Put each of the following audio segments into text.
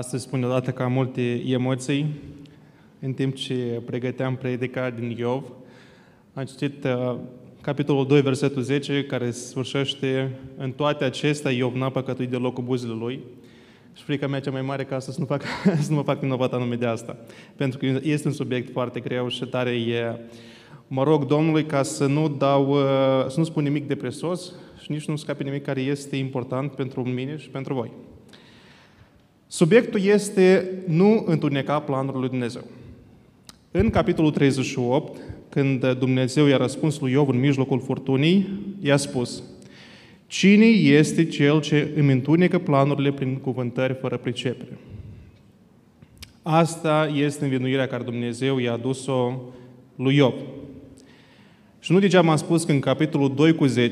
Să spun odată că am multe emoții. În timp ce pregăteam predica din Iov, am citit capitolul 2, versetul 10, care sfârșește: în toate acestea Iov n-a păcătuit deloc cu buzile lui. Și frica mea cea mai mare ca să nu mă fac vinovat anume de asta. Pentru că este un subiect foarte greu și tare e. Mă rog Domnului ca să nu spun nimic de presos și nici nu scape nimic care este important pentru mine și pentru voi. Subiectul este: nu întuneca planurile lui Dumnezeu. În capitolul 38, când Dumnezeu i-a răspuns lui Iov în mijlocul furtunii, i-a spus: cine este cel ce îmi întunecă planurile prin cuvântări fără pricepere? Asta este învinuirea care Dumnezeu i-a adus-o lui Iov. Și nu degeaba am spus că în capitolul 2:10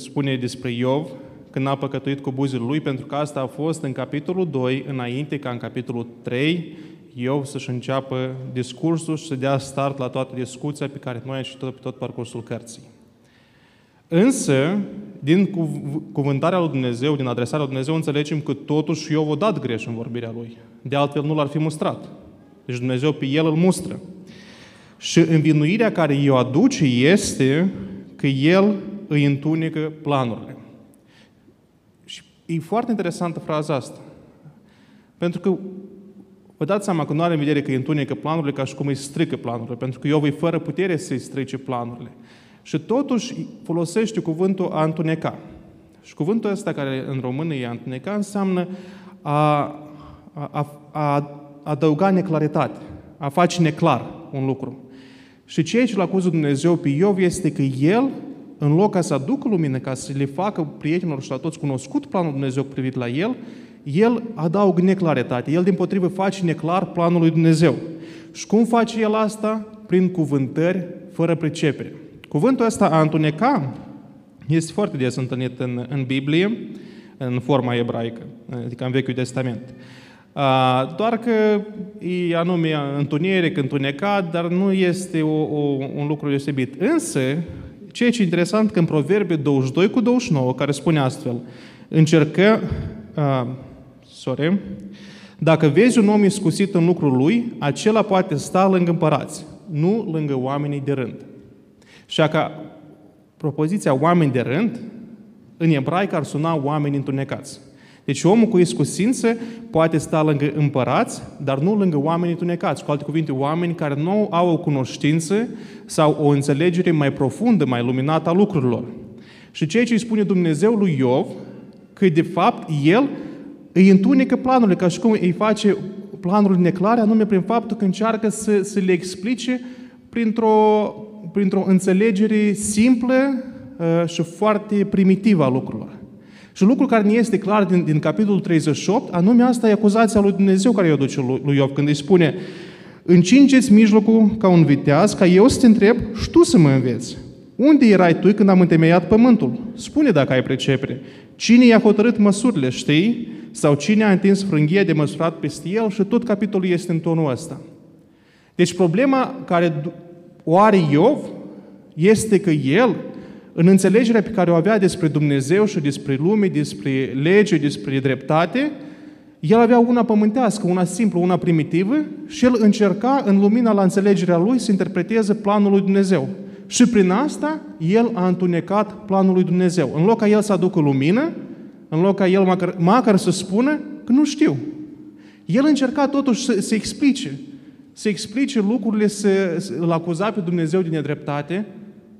spune despre Iov că n-a păcătuit cu buzele lui, pentru că asta a fost în capitolul 2, înainte ca în capitolul 3 Iov să-și înceapă discursul și să dea start la toată discuția pe care noi am citit-o pe tot parcursul cărții. Însă, din cuvântarea lui Dumnezeu, din adresarea lui Dumnezeu, înțelegem că totuși Iov a dat greș în vorbirea lui. De altfel nu l-ar fi mustrat. Deci Dumnezeu pe el îl mustră. Și învinuirea care i-o aduce este că el îi întunecă planurile. Și e foarte interesantă fraza asta. Pentru că vă dați seama că nu are în vedere că îi întunecă planurile ca și cum îi strică planurile. Pentru că Iov e fără putere să-i strice planurile. Și totuși folosește cuvântul a întuneca. Și cuvântul ăsta care în română e a întuneca înseamnă a adăuga neclaritate, a face neclar un lucru. Și ceea ce-l acuză Dumnezeu pe Iov este că el, în loc ca să aducă lumină, ca să le facă prietenilor și la toți cunoscut planul Dumnezeu privit la el, el adaugă neclaritate. El, dimpotrivă, face neclar planul lui Dumnezeu. Și cum face el asta? Prin cuvântări fără pricepere. Cuvântul ăsta, a întuneca, este foarte des întâlnit în Biblie, în forma ebraică, adică în Vechiul Testament. Doar că e anume întuneric, întunecat, dar nu este un lucru deosebit. Însă, ceea ce e interesant, că în Proverbe 22:29, care spune astfel: dacă vezi un om iscusit în lucrul lui, acela poate sta lângă împărați, nu lângă oamenii de rând. Și că propoziția oameni de rând, în ebraică ar suna oameni întunecați. Deci omul cu iscusință poate sta lângă împărați, dar nu lângă oamenii întunecați. Cu alte cuvinte, oameni care nu au o cunoștință sau o înțelegere mai profundă, mai luminată a lucrurilor. Și ceea ce îi spune Dumnezeu lui Iov, că de fapt el îi întunecă planurile, ca și cum îi face planurile neclare, anume prin faptul că încearcă să le explice printr-o înțelegere simplă și foarte primitivă a lucrurilor. Și lucrul care ne este clar din capitolul 38, anume asta e acuzația lui Dumnezeu care i-o duce lui Iov, când îi spune: încingeți mijlocul ca un viteaz, ca eu să te întreb și tu să mă înveți. Unde erai tu când am întemeiat pământul? Spune dacă ai pricepere. Cine i-a hotărât măsurile, știi? Sau cine a întins frânghia de măsurat peste el? Și tot capitolul este în tonul ăsta. Deci problema care o are Iov este că el, în înțelegerea pe care o avea despre Dumnezeu și despre lume, despre lege, despre dreptate, el avea una pământească, una simplă, una primitivă și el încerca, în lumina la înțelegerea lui, să interpreteze planul lui Dumnezeu. Și prin asta, el a întunecat planul lui Dumnezeu. În loc ca el să aducă lumină, în loc ca el măcar să spună că nu știu. El încerca totuși să explice lucrurile, să-l acuza pe Dumnezeu de nedreptate,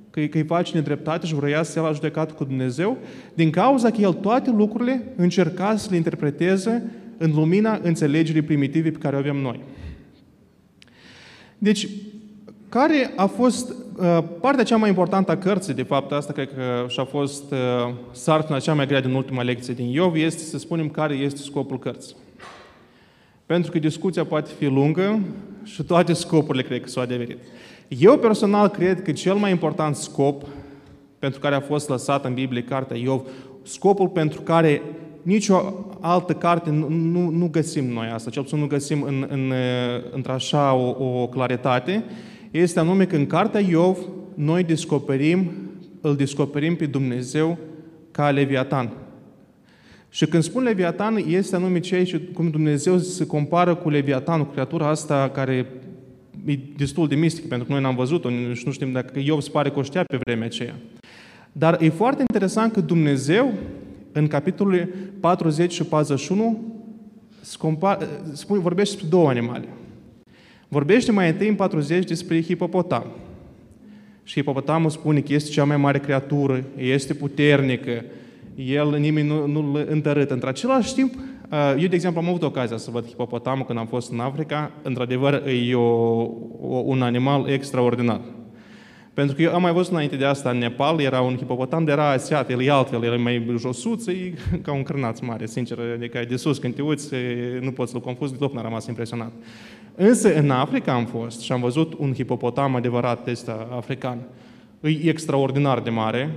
că îi face nedreptate și vroia să ia la judecat cu Dumnezeu, din cauza că el toate lucrurile încerca să le interpreteze în lumina înțelegerii primitive pe care o avem noi. Deci, care a fost partea cea mai importantă a cărții, de fapt, asta cred că și-a fost sarcina cea mai grea din ultima lecție din Iov, este să spunem care este scopul cărții. Pentru că discuția poate fi lungă și toate scopurile cred că s-au adeverit. Eu personal cred că cel mai important scop pentru care a fost lăsat în Biblie cartea Iov, scopul pentru care nicio altă carte nu găsim noi asta, cel puțin nu găsim într-așa o claritate, este anume că în cartea Iov noi îl descoperim pe Dumnezeu ca Leviatan. Și când spun Leviatan, este anume ceea ce cum Dumnezeu se compară cu Leviatan, cu creatura asta care e destul de mistică, pentru că noi n-am văzut-o și nu știm dacă Iov se pare că o știa pe vremea aceea. Dar e foarte interesant că Dumnezeu, în capitolul 40 și 41, vorbește despre două animale. Vorbește mai întâi în 40 despre hipopotam. Și hipopotamul spune că este cea mai mare creatură, este puternică, el nimeni nu-l întărâtă. Într-același timp, eu, de exemplu, am avut ocazia să văd hipopotamul când am fost în Africa. Într-adevăr, e un animal extraordinar. Pentru că eu am mai văzut înainte de asta în Nepal, era un hipopotam, dar era asiat, el e altfel, el e mai josuț, e ca un crânaț mare, sincer, adică de sus când te uiți, nu poți să-l confuzi, deloc n-a rămas impresionat. Însă în Africa am fost și am văzut un hipopotam adevărat ăsta african. E extraordinar de mare,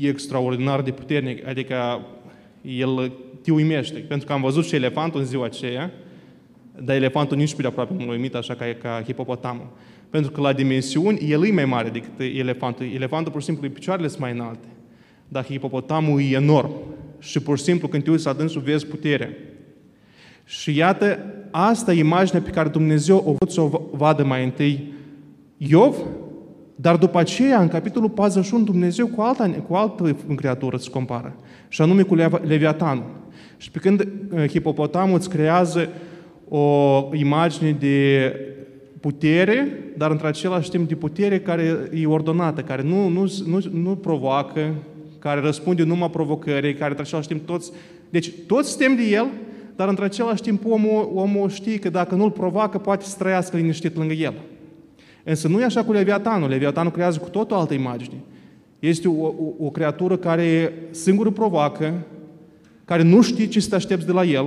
e extraordinar de puternic, adică el te uimește, pentru că am văzut și elefantul în ziua aceea, dar elefantul nici pe de aproape nu l-a uimit așa ca hipopotamul. Pentru că la dimensiuni, el e mai mare decât elefantul. Elefantul, pur și simplu, picioarele sunt mai înalte. Dar hipopotamul e enorm. Și, pur și simplu, când te uiți la dânsul, vezi puterea. Și iată, asta e imaginea pe care Dumnezeu o vrut să o vadă mai întâi Iov, dar după aceea, în capitolul 41, Dumnezeu cu altă creatură se compară. Și anume cu Leviatanul. Și pe când hipopotamul îți creează o imagine de putere, dar într-același timp de putere care e ordonată, care nu provoacă, care răspunde numai provocării, care într-același timp toți... Deci toți suntem de el, dar într-același timp omul știe că dacă nu-l provoacă, poate să trăiască liniștit lângă el. Însă nu e așa cu Leviatanul. Leviatanul creează cu tot o altă imagine. Este o creatură care singură provoacă, care nu știe ce să te aștepți de la el,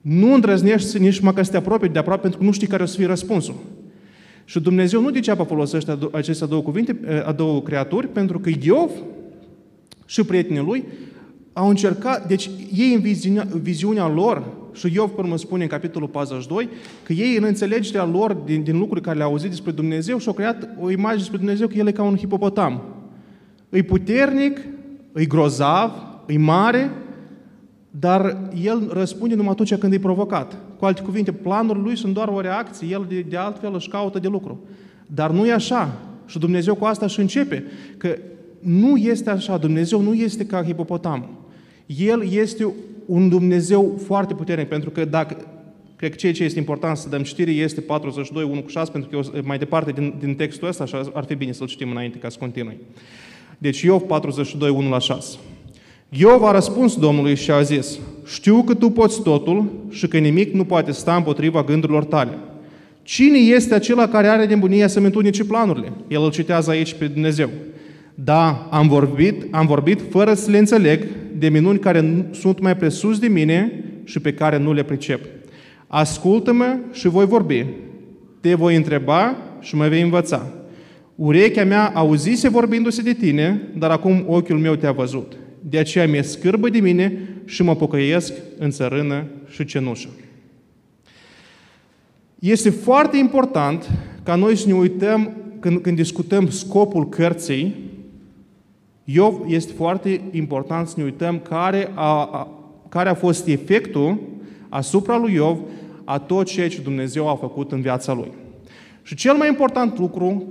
nu îndrăznești nici măcar să te apropii de aproape, pentru că nu știi care o să fie răspunsul. Și Dumnezeu nu degeaba folosește aceste două cuvinte, a două creaturi, pentru că Iov și prietenii lui au încercat, deci ei în viziunea lor, și Iov până spune în capitolul 42, că ei în înțelegerea lor din lucruri care le-au auzit despre Dumnezeu și-au creat o imagine despre Dumnezeu că el e ca un hipopotam. E puternic, e grozav, e mare, dar el răspunde numai atunci când e provocat. Cu alte cuvinte, planurile lui sunt doar o reacție, el de altfel își caută de lucru. Dar nu e așa. Și Dumnezeu cu asta și începe. Că nu este așa. Dumnezeu nu este ca hipopotam. El este un Dumnezeu foarte puternic, pentru că dacă... Cred că ceea ce este important să dăm citire este 42, 1,6, pentru că eu, mai departe din textul ăsta, așa ar fi bine să-l citim înainte ca să continui. Deci Iov 42, 1-6. Iov a răspuns Domnului și a zis, știu că tu poți totul și că nimic nu poate sta împotriva gândurilor tale. Cine este acela care are nebunia să-mi întunece planurile? El îl citează aici pe Dumnezeu. Da, am vorbit fără să le înțeleg de minuni care sunt mai presus de mine și pe care nu le pricep. Ascultă-mă și voi vorbi. Te voi întreba și mă vei învăța. Urechea mea auzise vorbindu-se de tine, dar acum ochiul meu te-a văzut. De aceea mi-e scârbă de mine și mă pocăiesc în țărână și cenușă. Este foarte important ca noi să ne uităm, când discutăm scopul cărții, Iov, este foarte important să ne uităm care a fost efectul asupra lui Iov a tot ceea ce Dumnezeu a făcut în viața lui. Și cel mai important lucru cu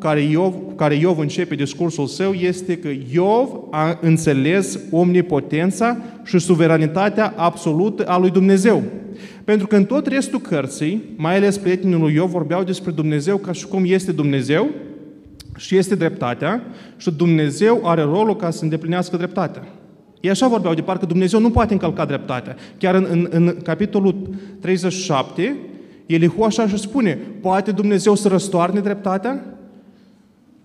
care Iov începe discursul său este că Iov a înțeles omnipotența și suveranitatea absolută a lui Dumnezeu. Pentru că în tot restul cărții, mai ales prietenii lui Iov vorbeau despre Dumnezeu ca și cum este Dumnezeu și este dreptatea și Dumnezeu are rolul ca să îndeplinească dreptatea. E așa vorbeau, de parcă Dumnezeu nu poate încălca dreptatea. Chiar în capitolul 37, Elihu așa și spune, poate Dumnezeu să răstoarne dreptatea?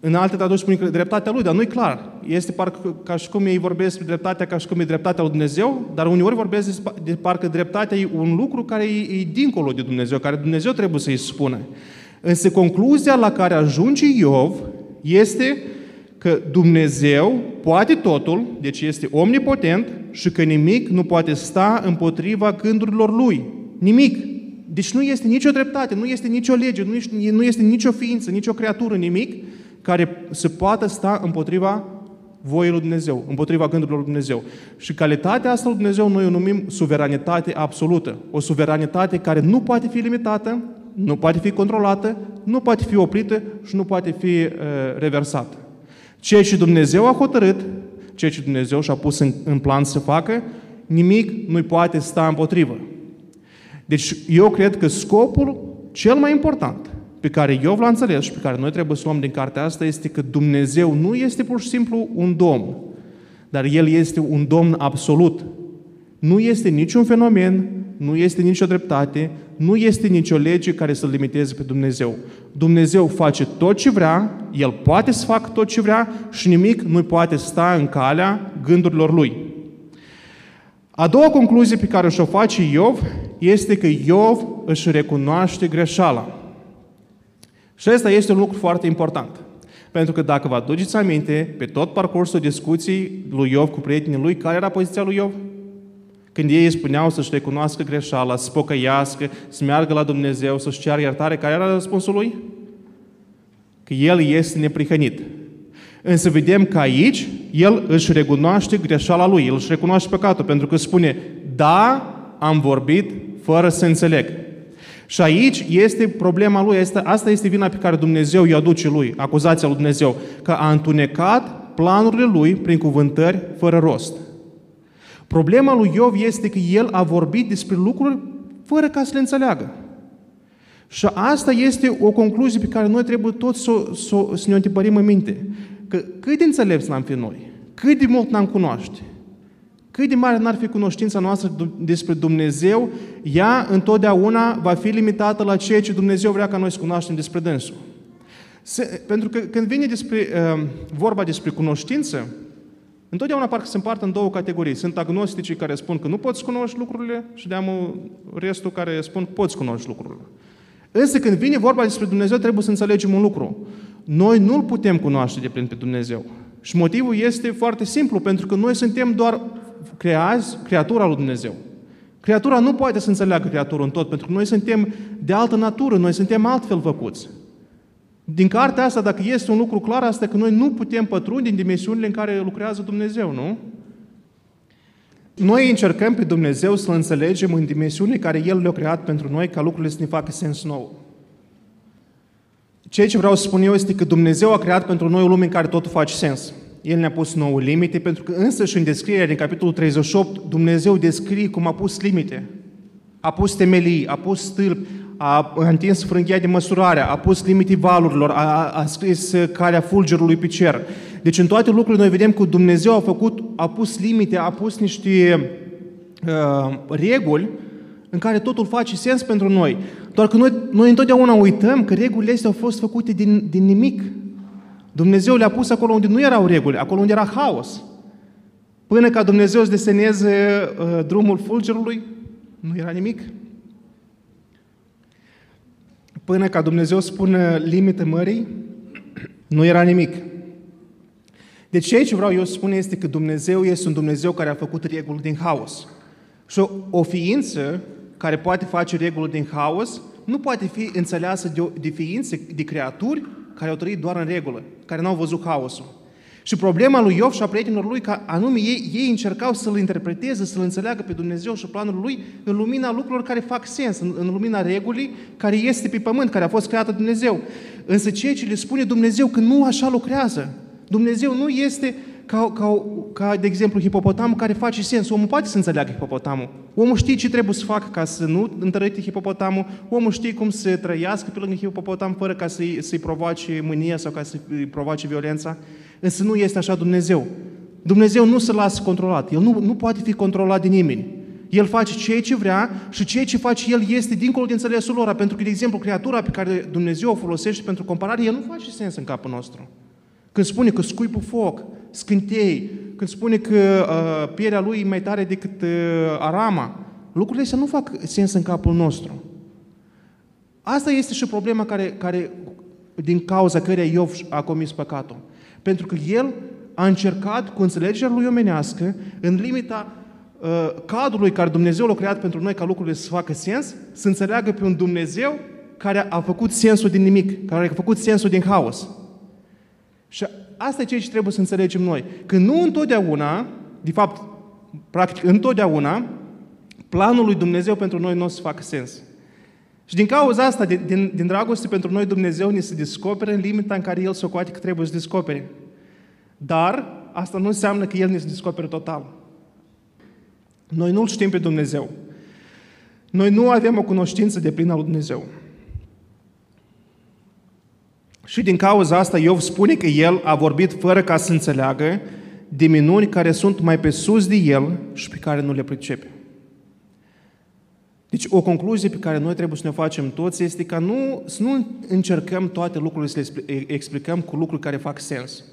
În alte traduceri spune că dreptatea lui, dar nu-i clar. Este parcă ca și cum ei vorbesc despre dreptatea, ca și cum e dreptatea lui Dumnezeu, dar uneori vorbesc de parcă dreptatea e un lucru care e dincolo de Dumnezeu, care Dumnezeu trebuie să-i spună. Însă concluzia la care ajunge Iov este că Dumnezeu poate totul, deci este omnipotent și că nimic nu poate sta împotriva gândurilor lui. Nimic. Deci nu este nicio dreptate, nu este nicio lege, nu este nicio ființă, nicio creatură, nimic care se poate sta împotriva voiei lui Dumnezeu, împotriva gândurilor lui Dumnezeu. Și calitatea asta lui Dumnezeu noi o numim suveranitate absolută. O suveranitate care nu poate fi limitată, nu poate fi controlată, nu poate fi oprită și nu poate fi reversată. Ceea ce Dumnezeu a hotărât, ceea ce Dumnezeu și-a pus în plan să facă, nimic nu-i poate sta împotrivă. Deci eu cred că scopul cel mai important pe care eu l-am înțeles și pe care noi trebuie să luăm din cartea asta este că Dumnezeu nu este pur și simplu un domn, dar El este un domn absolut. Nu este niciun fenomen, nu este nicio dreptate, nu este nicio lege care să-L limiteze pe Dumnezeu. Dumnezeu face tot ce vrea, El poate să facă tot ce vrea și nimic nu poate sta în calea gândurilor Lui. A doua concluzie pe care o face Iov este că Iov își recunoaște greșeala. Și asta este un lucru foarte important. Pentru că dacă vă aduceți aminte, pe tot parcursul discuției lui Iov cu prietenii lui, care era poziția lui Iov? Când ei spuneau să-și recunoască greșeala, să pocăiască, să meargă la Dumnezeu, să-și ceară iertare, care era răspunsul lui? Că el este neprihănit. Însă vedem că aici el își recunoaște greșeala lui, el își recunoaște păcatul, pentru că spune, da, am vorbit fără să înțeleg. Și aici este problema lui, asta este vina pe care Dumnezeu îi aduce lui, acuzația lui Dumnezeu, că a întunecat planurile lui prin cuvântări fără rost. Problema lui Iov este că el a vorbit despre lucruri fără ca să le înțeleagă. Și asta este o concluzie pe care noi trebuie toți să ne întipărim în minte. Că cât de înțelepți n-am fi noi, cât de mult n-am cunoaște, cât de mare n-ar fi cunoștința noastră despre Dumnezeu, ea întotdeauna va fi limitată la ceea ce Dumnezeu vrea ca noi să cunoaștem despre Dânsul. Pentru că când vine vorba despre cunoștință, întotdeauna parcă se împart în două categorii. Sunt agnosticii care spun că nu poți cunoaște lucrurile și de-amul restul care spun că poți cunoaște lucrurile. Însă când vine vorba despre Dumnezeu, trebuie să înțelegem un lucru. Noi nu-L putem cunoaște de plin pe Dumnezeu. Și motivul este foarte simplu, pentru că noi suntem doar creatura lui Dumnezeu. Creatura nu poate să înțeleagă creatorul în tot, pentru că noi suntem de altă natură, noi suntem altfel făcuți. Din cartea asta, dacă este un lucru clar, asta că noi nu putem pătrunde în dimensiunile în care lucrează Dumnezeu, nu? Noi încercăm pe Dumnezeu să-L înțelegem în dimensiunile care El le-a creat pentru noi, ca lucrurile să ne facă sens nou. Ceea ce vreau să spun eu este că Dumnezeu a creat pentru noi o lume în care totul face sens. El ne-a pus nouă limite, pentru că însăși în descrierea din capitolul 38, Dumnezeu descrie cum a pus limite. A pus temelii, a pus stâlpi, a întins frânghia de măsurare, a pus limite valurilor, a scris calea fulgerului pe cer. Deci în toate lucrurile noi vedem că Dumnezeu a pus limite, a pus niște reguli în care totul face sens pentru noi. Doar că noi întotdeauna uităm că regulile astea au fost făcute din nimic. Dumnezeu le-a pus acolo unde nu erau reguli, acolo unde era haos. Până ca Dumnezeu să deseneze drumul fulgerului, nu era nimic. Până ca Dumnezeu să pună limite mării, nu era nimic. Deci ceea ce vreau eu să spun este că Dumnezeu este un Dumnezeu care a făcut reguli din haos. Și o ființă care poate face reguli din haos nu poate fi înțeleasă de ființe, de creaturi care au trăit doar în regulă, care n-au văzut haosul. Și problema lui Iov și a prietenilor lui, că anume ei încercau să-L interpreteze, să-L înțeleagă pe Dumnezeu și planul Lui în lumina lucrurilor care fac sens, în lumina regulii care este pe pământ, care a fost creată de Dumnezeu. Însă ceea ce le spune Dumnezeu că nu așa lucrează. Dumnezeu nu este ca de exemplu, hipopotamul care face sens. Omul poate să înțeleagă hipopotamul. Omul știe ce trebuie să facă ca să nu întărâte hipopotamul. Omul știe cum să trăiască pe lângă hipopotam fără ca să-i provoace mânia sau ca să-i provoace violența. Însă nu este așa Dumnezeu. Dumnezeu nu se lasă controlat. El nu poate fi controlat de nimeni. El face ceea ce vrea și ceea ce face El este dincolo de înțelesul lor. Pentru că, de exemplu, creatura pe care Dumnezeu o folosește pentru comparare, El nu face sens în capul nostru. Când spune că scuipul foc, scântei, când spune că pielea lui e mai tare decât arama, lucrurile astea nu fac sens în capul nostru. Asta este și problema care din cauza căreia Iov a comis păcatul. Pentru că el a încercat cu înțelegerea lui omenească, în limita cadrului care Dumnezeu l-a creat pentru noi ca lucrurile să facă sens, să înțeleagă pe un Dumnezeu care a făcut sensul din nimic, care a făcut sensul din haos. Și asta e ceea ce trebuie să înțelegem noi. Că nu întotdeauna, de fapt, practic întotdeauna, planul lui Dumnezeu pentru noi nu o să facă sens. Și din cauza asta, din dragoste pentru noi, Dumnezeu ne se descopere în limita în care El socoate că trebuie să descopere. Dar asta nu înseamnă că El ne se descopere total. Noi nu-L știm pe Dumnezeu. Noi nu avem o cunoștință deplină a lui Dumnezeu. Și din cauza asta, Iov spune că El a vorbit fără ca să înțeleagă de minuni care sunt mai pe sus de El și pe care nu le pricepe. Deci o concluzie pe care noi trebuie să ne facem toți este ca să nu încercăm toate lucrurile să le explicăm cu lucruri care fac sens.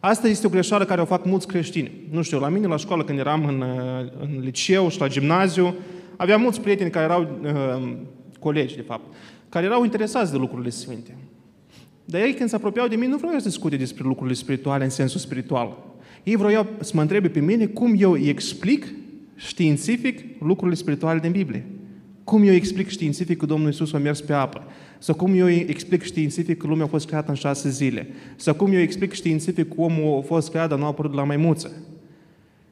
Asta este o greșeală care o fac mulți creștini. Nu știu, la mine la școală când eram în liceu și la gimnaziu, aveam mulți prieteni care erau, colegi de fapt, care erau interesați de lucrurile sfinte. Dar ei când se apropiau de mine nu vreau să discute despre lucrurile spirituale în sensul spiritual. Ei vreau să mă întrebe pe mine cum eu îi explic științific lucrurile spirituale din Biblie. Cum eu explic științific că Domnul Iisus a mers pe apă? Sau cum eu explic științific că lumea a fost creată în 6 zile? Sau cum eu explic științific că omul a fost creat, dar nu a apărut la maimuță?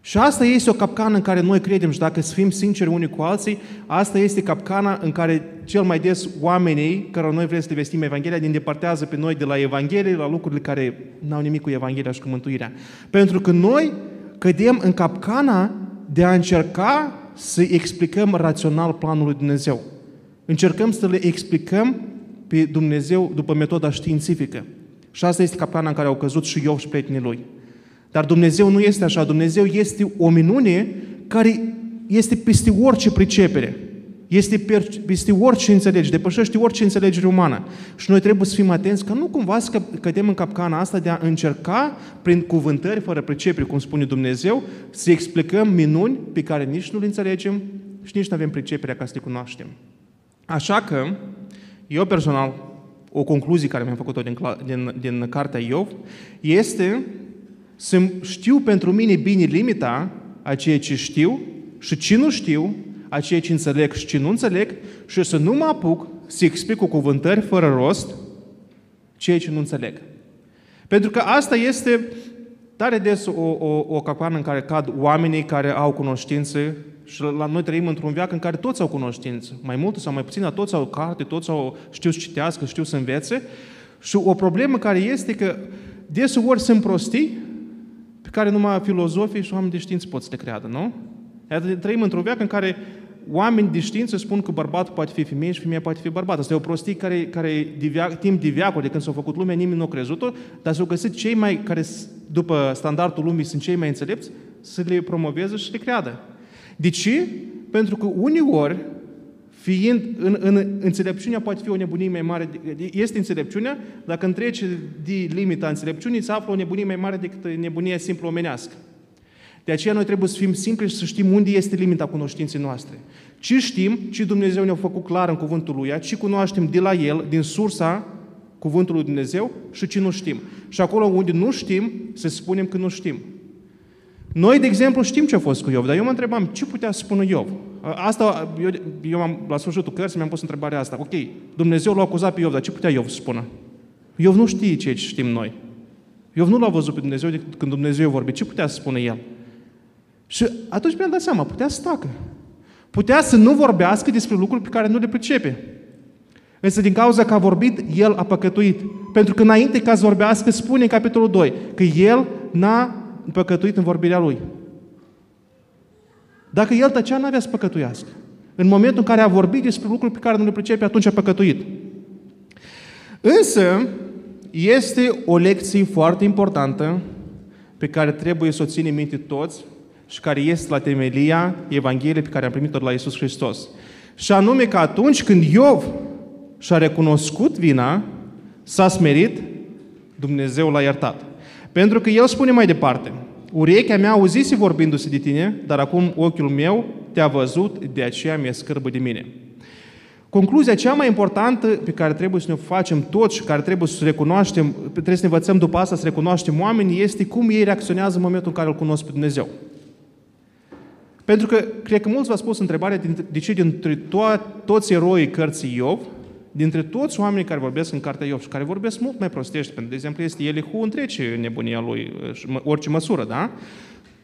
Și asta este o capcană în care noi credem și dacă să fim sinceri unii cu alții, asta este capcana în care cel mai des oamenii care noi vrem să le vestim Evanghelia ne îndepărtează pe noi de la Evanghelie, la lucrurile care n-au nimic cu Evanghelia și cu mântuirea. Pentru că noi cădem în capcana de a încerca să explicăm rațional planul lui Dumnezeu. Încercăm să le explicăm pe Dumnezeu după metoda științifică. Și asta este capcana în care au căzut și Iov și prietenii lui. Dar Dumnezeu nu este așa. Dumnezeu este o minune care este peste orice pricepere. Este peste orice înțelegere. Depășește orice înțelegere umană. Și noi trebuie să fim atenți că nu cumva să cădem în capcana asta de a încerca, prin cuvântări fără pricepere, cum spune Dumnezeu, să explicăm minuni pe care nici nu le înțelegem și nici nu avem priceperea ca să le cunoaștem. Așa că, eu personal, o concluzie care mi-am făcut-o din cartea Iov, este să știu pentru mine bine limita a ceea ce știu și ce nu știu, a ceea ce înțeleg și ce nu înțeleg, și să nu mă apuc să explic cu cuvântări fără rost ceea ce nu înțeleg. Pentru că asta este tare des o capcană în care cad oamenii care au cunoștință și la noi trăim într-un veac în care toți au cunoștință. Mai mult sau mai puțin, toți au carte, toți știu să citească, știu să învețe. Și o problemă care este că deseori sunt prostii pe care numai filozofii și oameni de știință pot să le creadă, nu? Trăim într-un veac în care oameni de știință spun că bărbatul poate fi femeie și femeia poate fi bărbat. Asta e o prostie care timp de veacuri, de când s-a făcut lumea, nimeni nu a crezut-o, dar s-au găsit cei mai care, după standardul lumii, sunt cei mai înțelepți, să le promoveze și le creadă. De ce? Pentru că uneori, fiind înțelepciunea poate fi o nebunie mai mare, este înțelepciunea, dacă întreci de limita înțelepciunii, se află o nebunie mai mare decât nebunia simplă omenească. De aceea noi trebuie să fim simpli și să știm unde este limita cunoștinței noastre. Ce știm, ce Dumnezeu ne-a făcut clar în cuvântul Lui, ce cunoaștem de la El, din sursa cuvântului Dumnezeu și ce nu știm. Și acolo unde nu știm, să spunem că nu știm. Noi, de exemplu, știm ce a fost cu Iov, dar eu mă întrebam ce putea spune Iov. Asta, la sfârșitul cărții mi-am pus întrebarea asta. Ok, Dumnezeu l-a acuzat pe Iov, dar ce putea Iov să spună? Iov nu știe ce știm noi. Iov nu l-a văzut pe Dumnezeu decât când Dumnezeu vorbe. Ce putea să spune el? Și atunci mi-am dat seama, putea să tacă. Putea să nu vorbească despre lucruri pe care nu le pricepe. Însă din cauza că a vorbit, el a păcătuit. Pentru că înainte ca să vorbească, spune în capitolul 2 că el n-a păcătuit în vorbirea lui. Dacă el tăcea, n-avea să păcătuiască. În momentul în care a vorbit despre lucruri pe care nu le pricepe, atunci a păcătuit. Însă, este o lecție foarte importantă pe care trebuie să o ținem minte toți și care este la temelia Evangheliei pe care am primit-o de la Iisus Hristos. Și anume că atunci când Iov și-a recunoscut vina, s-a smerit, Dumnezeu l-a iertat. Pentru că El spune mai departe, urechea mea auzise vorbindu-se de tine, dar acum ochiul meu te-a văzut, de aceea mi-e scârbă de mine. Concluzia cea mai importantă pe care trebuie să ne facem toți și care trebuie să recunoaștem, trebuie să ne învățăm după asta să recunoaștem oamenii, este cum ei reacționează în momentul în care îl cunosc pe Dumnezeu. Pentru că, cred că mulți v-a spus întrebarea de ce dintre toți eroii cărții Iov, dintre toți oamenii care vorbesc în cartea Iov și care vorbesc mult mai prostești, pentru de exemplu este Elihu, întrece nebunia lui orice măsură, da?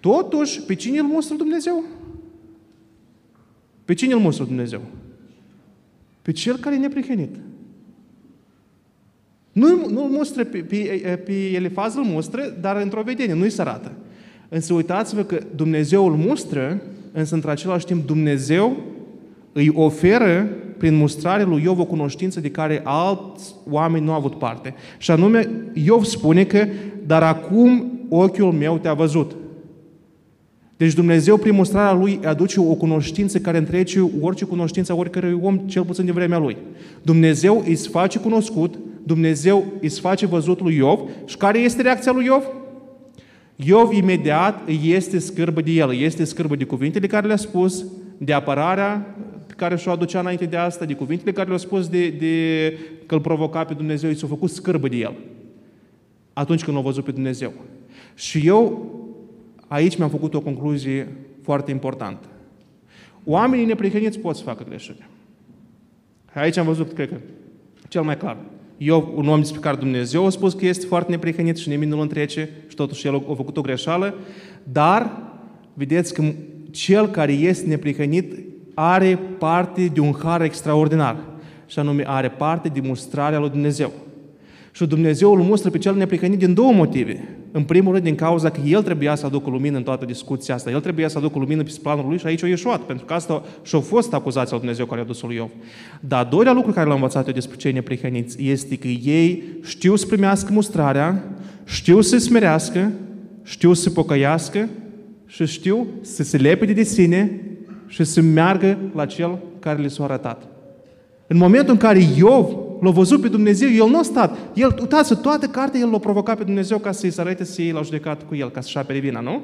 Totuși, pe cine îl mustră Dumnezeu? Pe cine îl mustră Dumnezeu? Pe cel care e neprihănit. Nu-l mustră pe Elifazul, îl mustră, dar într-o vedenie, nu-i sărată. Însă uitați-vă că Dumnezeu îl mustră, însă într-același timp Dumnezeu îi oferă prin mustrare lui Iov o cunoștință de care alți oameni nu au avut parte. Și anume, Iov spune că, dar acum ochiul meu te-a văzut. Deci Dumnezeu, prin mustrarea lui, aduce o cunoștință care întrece orice cunoștință a oricărui om, cel puțin de vremea lui. Dumnezeu îi se face cunoscut, Dumnezeu îi se face văzut lui Iov. Și care este reacția lui Iov? Iov imediat este scârbă de el, este scârbă de cuvintele care le-a spus, de apărarea care și-o aducea înainte de asta, de cuvintele care le-au spus că îl provoca pe Dumnezeu, i s-a făcut scârbă de el atunci când l-a văzut pe Dumnezeu. Și eu aici mi-am făcut o concluzie foarte importantă. Oamenii neprihăniți pot să facă greșeli. Aici am văzut, cred că, cel mai clar. Eu, un om despre care Dumnezeu a spus că este foarte neprihănit și nimeni nu-l întrece și totuși el a făcut o greșeală, dar vedeți că cel care este neprihănit are parte de un har extraordinar, și anume are parte de mustrarea lui Dumnezeu. Și Dumnezeu îl mustră pe cel neprihănit din două motive. În primul rând, din cauza că el trebuia să aducă lumină în toată discuția asta, el trebuia să aducă lumină pe planul lui și aici a ieșuat, pentru că asta și-a fost acuzația lui Dumnezeu care a dus-o lui Iov. Dar al doilea lucru care l-am învățat eu despre cei neprihăniți este că ei știu să primească mustrarea, știu să se smerească, știu să se pocăiască și știu să se lepede de sine și să meargă la Cel care le s-a arătat. În momentul în care Iov l-a văzut pe Dumnezeu, el nu a stat. El, uitați-vă, toată cartea el l-a provocat pe Dumnezeu ca să-i se arate, să ei l-au judecat cu el, ca să-și apere vina, nu?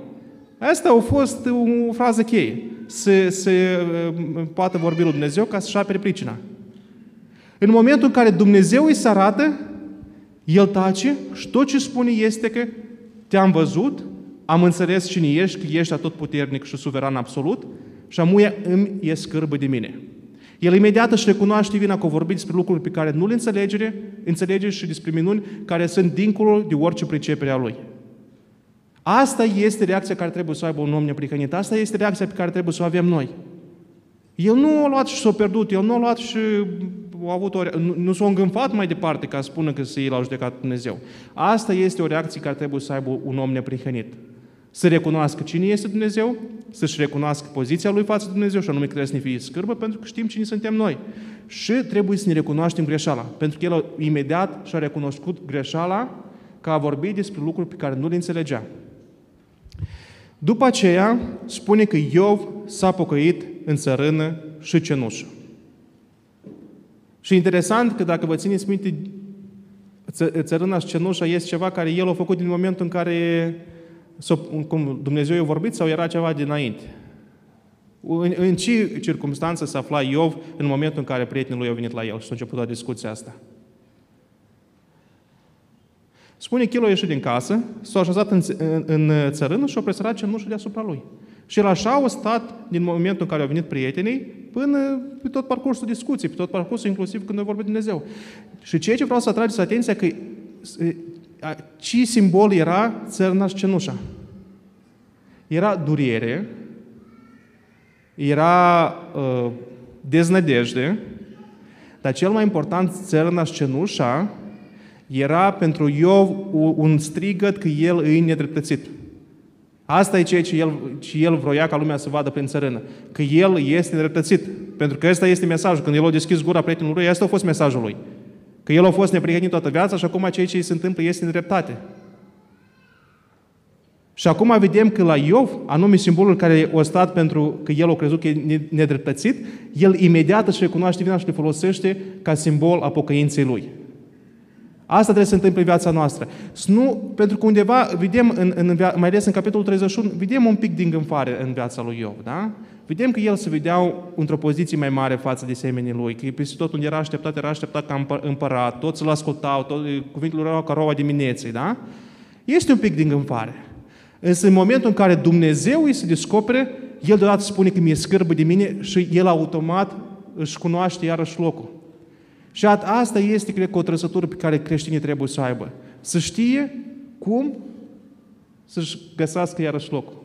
Asta a fost o frază cheie. Să poată vorbi lui Dumnezeu ca să-și apere pricina. În momentul în care Dumnezeu îi se arată, el tace și tot ce spune este că te-am văzut, am înțeles cine ești, că ești atotputernic și suveran absolut, și amuia îmi e scârbă de mine. El imediat își recunoaște vina că a vorbit despre lucruri pe care nu le înțelege și despre minuni care sunt dincolo de orice pricepere a lui. Asta este reacția care trebuie să aibă un om neprihănit. Asta este reacția pe care trebuie să o avem noi. El nu a luat și s-a pierdut, el nu a luat și a avut nu s-a îngânfat mai departe ca să spună că ei l-au judecat Dumnezeu. Asta este o reacție care trebuie să aibă un om neprihănit. Să recunoască cine este Dumnezeu, să-și recunoască poziția lui față de Dumnezeu și anume că trebuie să ne fie scârbă pentru că știm cine suntem noi. Și trebuie să ne recunoaștem greșeala, pentru că el imediat și-a recunoscut greșeala că a vorbit despre lucruri pe care nu le înțelegea. După aceea spune că Iov s-a pocăit în țărână și cenușă. Și interesant că dacă vă țineți minte, țărâna și cenușa este ceva care el a făcut din momentul în care cum Dumnezeu i-a vorbit sau era ceva dinainte? În ce circunstanță se afla Iov în momentul în care prietenul lui a venit la el și a început la discuția asta? Spune că el a ieșit din casă, s-a așezat în țărână și a presărat cenușă deasupra lui. Și el așa a stat din momentul în care au venit prietenii până pe tot parcursul discuției, pe tot parcursul inclusiv când a vorbit Dumnezeu. Și ceea ce vreau să atrageți atenția că ce simbol era țărâna și cenușa? Era durere, era deznădejde, dar cel mai important, țărâna și cenușa, era pentru Iov un strigăt că el îi nedreptățit. Asta e ceea ce el vroia ca lumea să vadă prin țărână, că el este nedreptățit. Pentru că ăsta este mesajul. Când el a deschis gura prietenului, ăsta a fost mesajul lui. Că el a fost neprihănit toată viața și acum ceea ce îi se întâmplă este nedreptate. Și acum vedem că la Iov, anume simbolul care a stat pentru că el a crezut că e nedreptățit, el imediat își recunoaște vina și le folosește ca simbol a pocăinței lui. Asta trebuie să se întâmple în viața noastră. Nu, pentru că undeva, vedem, mai ales în capitolul 31, vedem un pic de îngânfare în viața lui Iov, da? Vedem că el se vedea într-o poziție mai mare față de semenii lui, că peste tot unde era așteptat ca împărat, toți îl ascultau, cuvintele lui erau ca roa dimineții, da? Este un pic de îngânfare. Însă în momentul în care Dumnezeu îi se descopere, el deodată spune că mi-e scârbă de mine și el automat își cunoaște iarăși locul. Și asta este, cred că, o trăsătură pe care creștinii trebuie să o aibă. Să știe cum să-și găsească iarăși locul.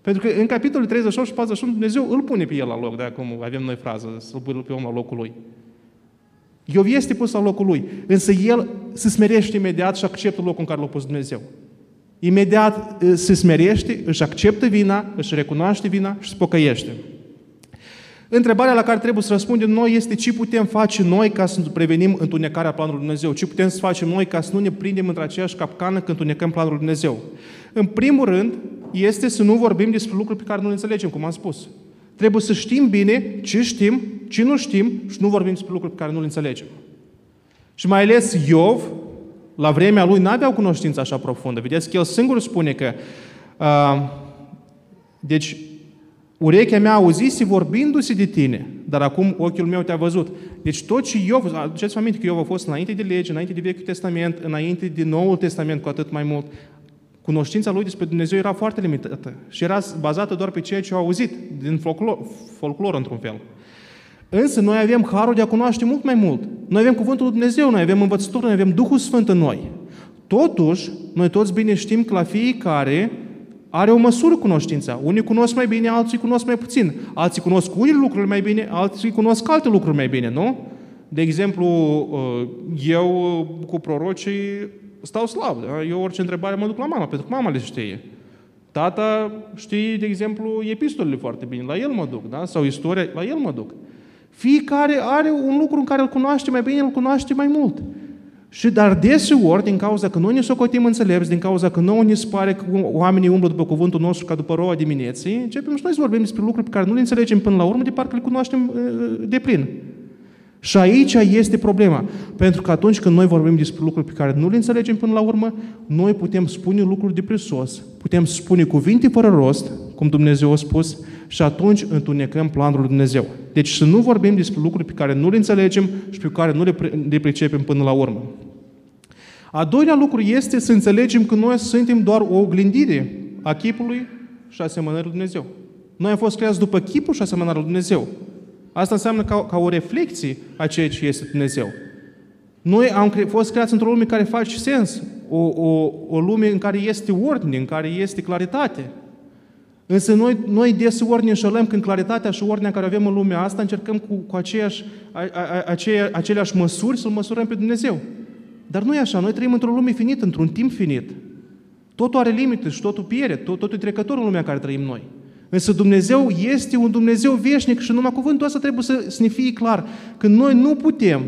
Pentru că în capitolul 38 și 41 Dumnezeu îl pune pe el la loc, de acum avem noi frază, să-l pune pe om la locul lui. Iov este pus la locul lui, însă el se smerește imediat și acceptă locul în care l-a pus Dumnezeu. Imediat se smerește, își acceptă vina, își recunoaște vina și se pocăiește. Întrebarea la care trebuie să răspundem noi este ce putem face noi ca să prevenim întunecarea planului Dumnezeu? Ce putem să facem noi ca să nu ne prindem într-aceeași capcană când întunecăm planul Dumnezeu? În primul rând, este să nu vorbim despre lucruri pe care nu le înțelegem, cum am spus. Trebuie să știm bine ce știm, ce nu știm și nu vorbim despre lucruri pe care nu le înțelegem. Și mai ales Iov, la vremea lui, n-avea o cunoștință așa profundă. Vedeți că el singur spune că deci, urechea mea auzise vorbindu-se de tine, dar acum ochiul meu te-a văzut. Deci tot ce Iov, aduceți-vă aminte că Iov a fost înainte de lege, înainte de Vechiul Testament, înainte de Noul Testament, cu atât mai mult. Cunoștința lui despre Dumnezeu era foarte limitată și era bazată doar pe ceea ce au auzit, din folclor într-un fel. Însă noi avem harul de a cunoaște mult mai mult. Noi avem cuvântul lui Dumnezeu, noi avem învățătură, noi avem Duhul Sfânt în noi. Totuși, noi toți bine știm că la fiecare are o măsură cunoștința. Unii cunosc mai bine, alții cunosc mai puțin. Alții cunosc unii lucruri mai bine, alții cunosc alte lucruri mai bine, nu? De exemplu, eu cu prorocii stau slab. Eu orice întrebare mă duc la mama, pentru că mama le știe. Tata știe, de exemplu, epistolele foarte bine. La el mă duc, da? Sau istoria, la el mă duc. Fiecare are un lucru în care îl cunoaște mai bine, îl cunoaște mai mult. Și dar deseori, din cauza că noi ne socotim înțelepți, din cauza că nouă ne pare că oamenii umblă după cuvântul nostru ca după roa dimineții, începem și noi să vorbim despre lucruri pe care nu le înțelegem până la urmă, de parcă le cunoaștem de plin. Și aici este problema. Pentru că atunci când noi vorbim despre lucruri pe care nu le înțelegem până la urmă, noi putem spune lucruri de prisos, putem spune cuvinte fără rost, cum Dumnezeu a spus, și atunci întunecăm planul lui Dumnezeu. Deci să nu vorbim despre lucruri pe care nu le înțelegem și pe care nu le pricepem până la urmă. A doilea lucru este să înțelegem că noi suntem doar o oglindire a chipului și asemănării lui Dumnezeu. Noi am fost creați după chipul și asemănarea lui Dumnezeu. Asta înseamnă ca o reflecție a ceea ce este Dumnezeu. Noi am fost creați într-o lume care face sens, o lume în care este ordine, în care este claritate. Însă noi deseori ne înșelăm când claritatea și ordinea care avem în lumea asta încercăm cu aceleași măsuri să-L măsurăm pe Dumnezeu. Dar nu e așa, noi trăim într-o lume finită, într-un timp finit. Totul are limite și totul piere, totul e trecător în lumea în care trăim noi. Însă Dumnezeu este un Dumnezeu veșnic și numai cuvântul ăsta trebuie să ne fie clar că noi nu putem,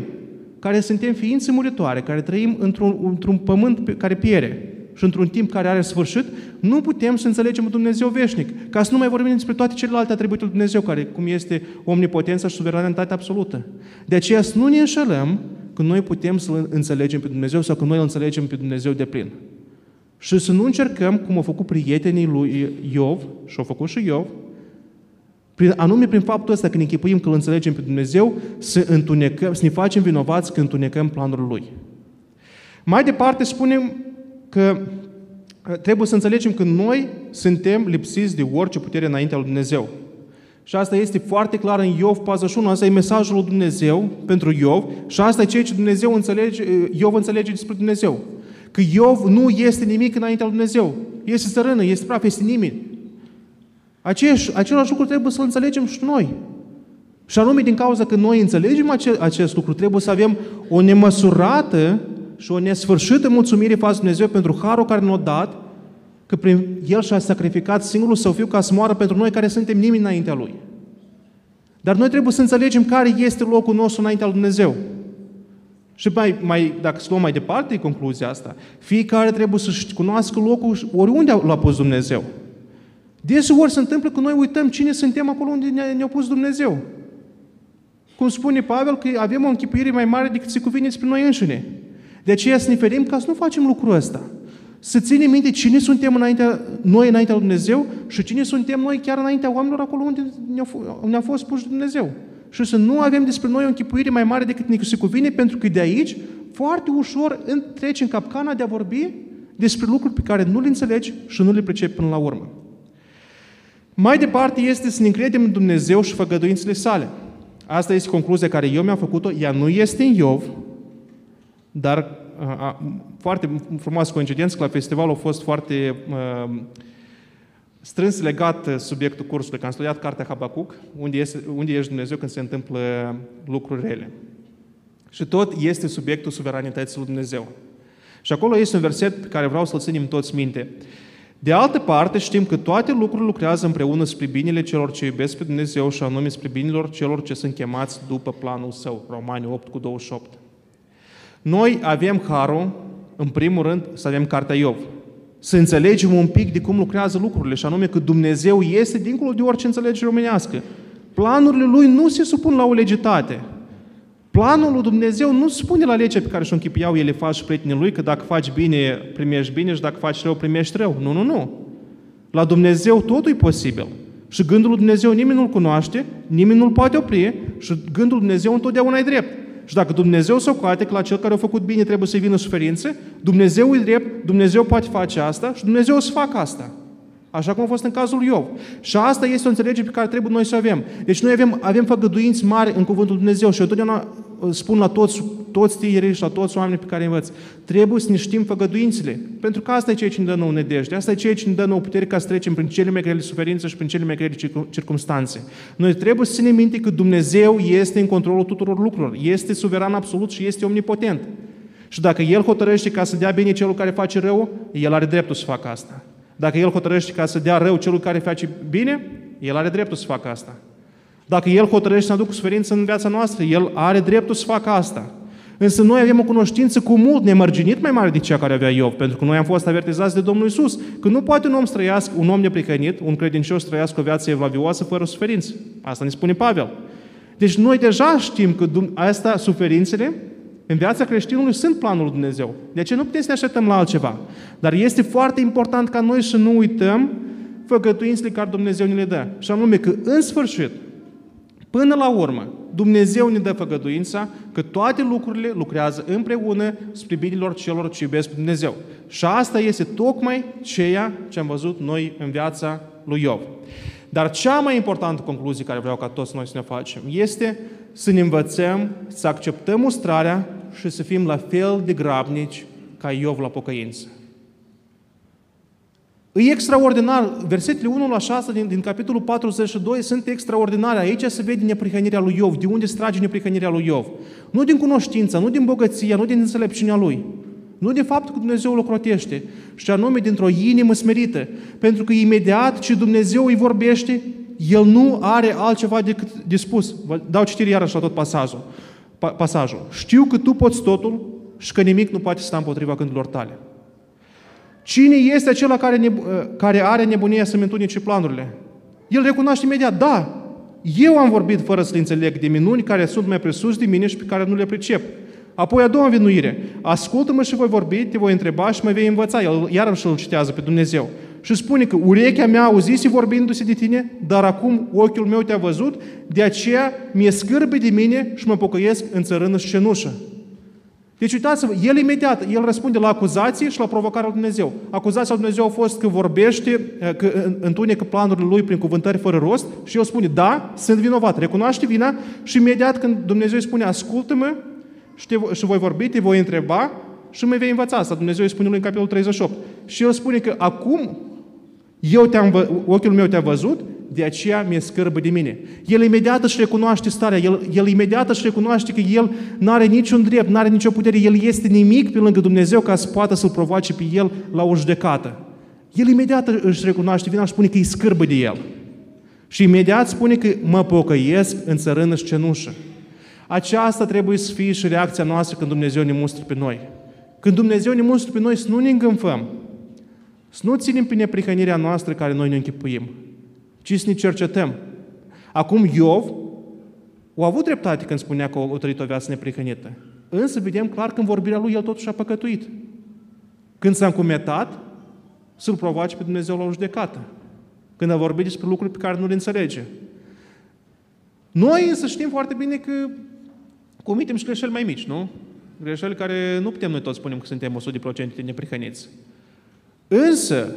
care suntem ființe muritoare, care trăim într-un pământ care piere și într-un timp care are sfârșit, nu putem să înțelegem Dumnezeu veșnic, ca să nu mai vorbim despre toate celelalte atribute ale Dumnezeu, care cum este omnipotența și suveranitatea absolută. De aceea să nu ne înșelăm că noi putem să-L înțelegem pe Dumnezeu sau că noi Îl înțelegem pe Dumnezeu de plin. Și să nu încercăm, cum au făcut prietenii lui Iov, și au făcut și Iov, anume prin faptul ăsta, când închipuim că Îl înțelegem pe Dumnezeu, să ne facem vinovați când întunecăm planul Lui. Mai departe spunem că trebuie să înțelegem că noi suntem lipsiți de orice putere înaintea lui Dumnezeu. Și asta este foarte clar în Iov 41, asta e mesajul lui Dumnezeu pentru Iov și asta e ceea ce Iov înțelege despre Dumnezeu. Că Iov nu este nimic înaintea lui Dumnezeu. Este țărână, este praf, este nimeni. Același lucru trebuie să-l înțelegem și noi. Și anume, din cauza că noi înțelegem acest lucru, trebuie să avem o nemăsurată și o nesfârșită mulțumire față de Dumnezeu pentru harul care ne-a dat, că prin El și-a sacrificat singurul Său Fiu ca să moară pentru noi care suntem nimeni înaintea Lui. Dar noi trebuie să înțelegem care este locul nostru înaintea lui Dumnezeu. Și dacă să luăm mai departe concluzia asta, fiecare trebuie să-și cunoască locul oriunde l-a pus Dumnezeu. Deseori se întâmplă că noi uităm cine suntem acolo unde ne-a pus Dumnezeu. Cum spune Pavel, că avem o închipuire mai mare decât se cuvine despre noi înșine. De aceea să ne ferim ca să nu facem lucrul ăsta. Să ținem minte cine suntem noi înaintea lui Dumnezeu și cine suntem noi chiar înaintea oamenilor acolo unde ne-a fost pus Dumnezeu. Și să nu avem despre noi o închipuire mai mare decât ne se cuvine, pentru că de aici foarte ușor treci în capcana de a vorbi despre lucruri pe care nu le înțelegi și nu le pricepi până la urmă. Mai departe este să ne încredem în Dumnezeu și făgăduințele Sale. Asta este concluzia care eu mi-am făcut-o. Ea nu este în Iov, dar foarte frumoasă coincidență că la festival a fost foarte strâns legat subiectul cursului, că am studiat cartea Habacuc, unde ești Dumnezeu când se întâmplă lucruri rele. Și tot este subiectul suveranității lui Dumnezeu. Și acolo este un verset pe care vreau să-l ținem toți minte. De altă parte, știm că toate lucrurile lucrează împreună spre binele celor ce iubesc pe Dumnezeu și anume spre binelor celor ce sunt chemați după planul Său. Romani 8:28. Noi avem harul, în primul rând, să avem cartea Iov. Să înțelegem un pic de cum lucrează lucrurile și anume că Dumnezeu este dincolo de orice înțelegere omenească. Planurile Lui nu se supun la o legitate. Planul lui Dumnezeu nu spune la legea pe care și-o închipiau Elifaz și prietenii lui că dacă faci bine, primești bine și dacă faci rău, primești rău. Nu, nu, nu. La Dumnezeu totul e posibil. Și gândul lui Dumnezeu nimeni nu-l cunoaște, nimeni nu-l poate opri și gândul lui Dumnezeu întotdeauna e drept. Și dacă Dumnezeu se ocoate că la cel care a făcut bine trebuie să-i vină suferințe, Dumnezeu e drept, Dumnezeu poate face asta și Dumnezeu o să facă asta. Așa cum a fost în cazul lui Iov. Și asta este o înțelegere pe care trebuie noi să o avem. Deci noi avem făgăduinți mari în Cuvântul Dumnezeu și eu totdeauna spun la toți tinerii și la toți oamenii pe care îi învăț, trebuie să ne știm făgăduințele. Pentru că asta e ceea ce ne dă nouă nădejde, asta e ceea ce ne dă nouă putere ca să trecem prin cele mai grele suferințe și prin cele mai grele circumstanțe. Noi trebuie să ținem minte că Dumnezeu este în controlul tuturor lucrurilor, este suveran absolut și este omnipotent. Și dacă El hotărăște ca să dea bine celor care face rău, El are dreptul să facă asta. Dacă El hotărăște ca să dea rău celui care face bine, El are dreptul să facă asta. Dacă El hotărăște să aducă suferință în viața noastră, El are dreptul să facă asta. Însă noi avem o cunoștință cu mult nemărginit mai mare decât cea care avea Iov, pentru că noi am fost avertizați de Domnul Iisus că nu poate un om să trăiască, un om neprihănit, un credincios să trăiască o viață evlavioasă fără suferință. Asta ne spune Pavel. Deci noi deja știm că asta, suferințele, în viața creștinului sunt planul lui Dumnezeu. De ce nu putem să ne așteptăm la altceva? Dar este foarte important ca noi să nu uităm făgăduințele care Dumnezeu ne le dă. Și anume că, în sfârșit, până la urmă, Dumnezeu ne dă făgăduința că toate lucrurile lucrează împreună spre binelor celor ce iubesc pe Dumnezeu. Și asta este tocmai ceea ce am văzut noi în viața lui Iov. Dar cea mai importantă concluzie care vreau ca toți noi să ne facem este să ne învățăm, să acceptăm mustrarea și să fim la fel de grabnici ca Iov la pocăință. E extraordinar. Versetele 1-6 din capitolul 42 sunt extraordinare. Aici se vede neprihănirea lui Iov. De unde se trage neprihănirea lui Iov? Nu din cunoștința, nu din bogăția, nu din înțelepciunea lui. Nu de fapt că Dumnezeu lucrotește, și anume dintr-o inimă smerită. Pentru că imediat ce Dumnezeu îi vorbește, el nu are altceva decât de spus. Vă dau citire iarăși la tot pasajul. Știu că tu poți totul și că nimic nu poate sta împotriva gândurilor tale. Cine este acela care are nebunia să-mi întunece planurile? El recunoaște imediat, da, eu am vorbit fără să le înțeleg de minuni care sunt mai presus de mine și pe care nu le pricep. Apoi a doua învinuire. Ascultă-mă și voi vorbi, te voi întreba și mă vei învăța. El iarăși îl citează pe Dumnezeu. Și spune că urechea mea auzise vorbindu-se de tine, dar acum ochiul meu te-a văzut, de aceea mi-e scârbă de mine și mă pocăiesc în țărână și cenușă. Deci uitați-vă, el imediat, el răspunde la acuzații și la provocarea lui Dumnezeu. Acuzația lui Dumnezeu a fost că vorbește, că întunecă planurile lui prin cuvântări fără rost și el spune, da, sunt vinovat, recunoaște vina și imediat când Dumnezeu îi spune, ascultă-mă și voi vorbi, te voi întreba și mă vei învăța. Asta Dumnezeu îi spune lui în capitolul 38. Și el spune că acum ochiul meu te-a văzut, de aceea mi-e scârbă de mine. El imediat își recunoaște starea, el imediat își recunoaște că el nu are niciun drept, nu are nicio putere, el este nimic pe lângă Dumnezeu ca să poată să-l provoace pe el la o judecată. El imediat își recunoaște vina și spune că e scârbă de el. Și imediat spune că mă pocăiesc în țărână și cenușă. Aceasta trebuie să fie și reacția noastră când Dumnezeu ne mustră pe noi. Când Dumnezeu ne mustră pe noi, să nu ne îngânfăm. Să nu ținem pe neprihănirea noastră care noi ne închipuim, ci să ne cercetăm. Acum Iov a avut dreptate când spunea că a trăit o viață neprihănită. Însă vedem clar că în vorbirea lui el totuși a păcătuit. Când s-a încumetat, să-l provoace pe Dumnezeu la o judecată. Când a vorbit despre lucruri pe care nu le înțelege. Noi însă știm foarte bine că comitem și greșeli mai mici, nu? Greșeli care nu putem noi toți spunem că suntem 100% neprihăniți. Însă,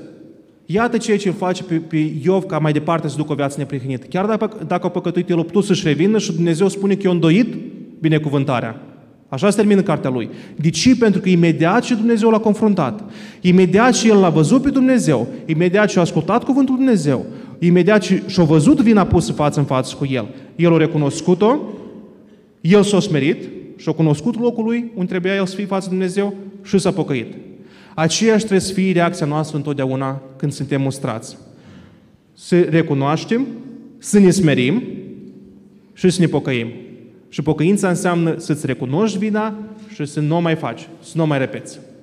Iată ceea ce îl face pe Iov ca mai departe să ducă o viață neprihănită. Chiar dacă a păcătuit el, a putut să-și revină și Dumnezeu spune că i-a îndoit binecuvântarea. Așa se termină cartea lui. De ce? Pentru că imediat ce Dumnezeu l-a confruntat, imediat ce el l-a văzut pe Dumnezeu, imediat ce a ascultat cuvântul Dumnezeu, imediat ce și-a văzut vina pusă față în față cu el, el a recunoscut-o, el s-a smerit și a cunoscut locul lui unde trebuia el să fie față de Dumnezeu și s-a pocăit. Aceeași trebuie să fie reacția noastră întotdeauna când suntem mustrați. Să recunoaștem, să ne smerim și să ne pocăim. Și pocăința înseamnă să-ți recunoști vina și să nu o mai faci, să nu o mai repeți.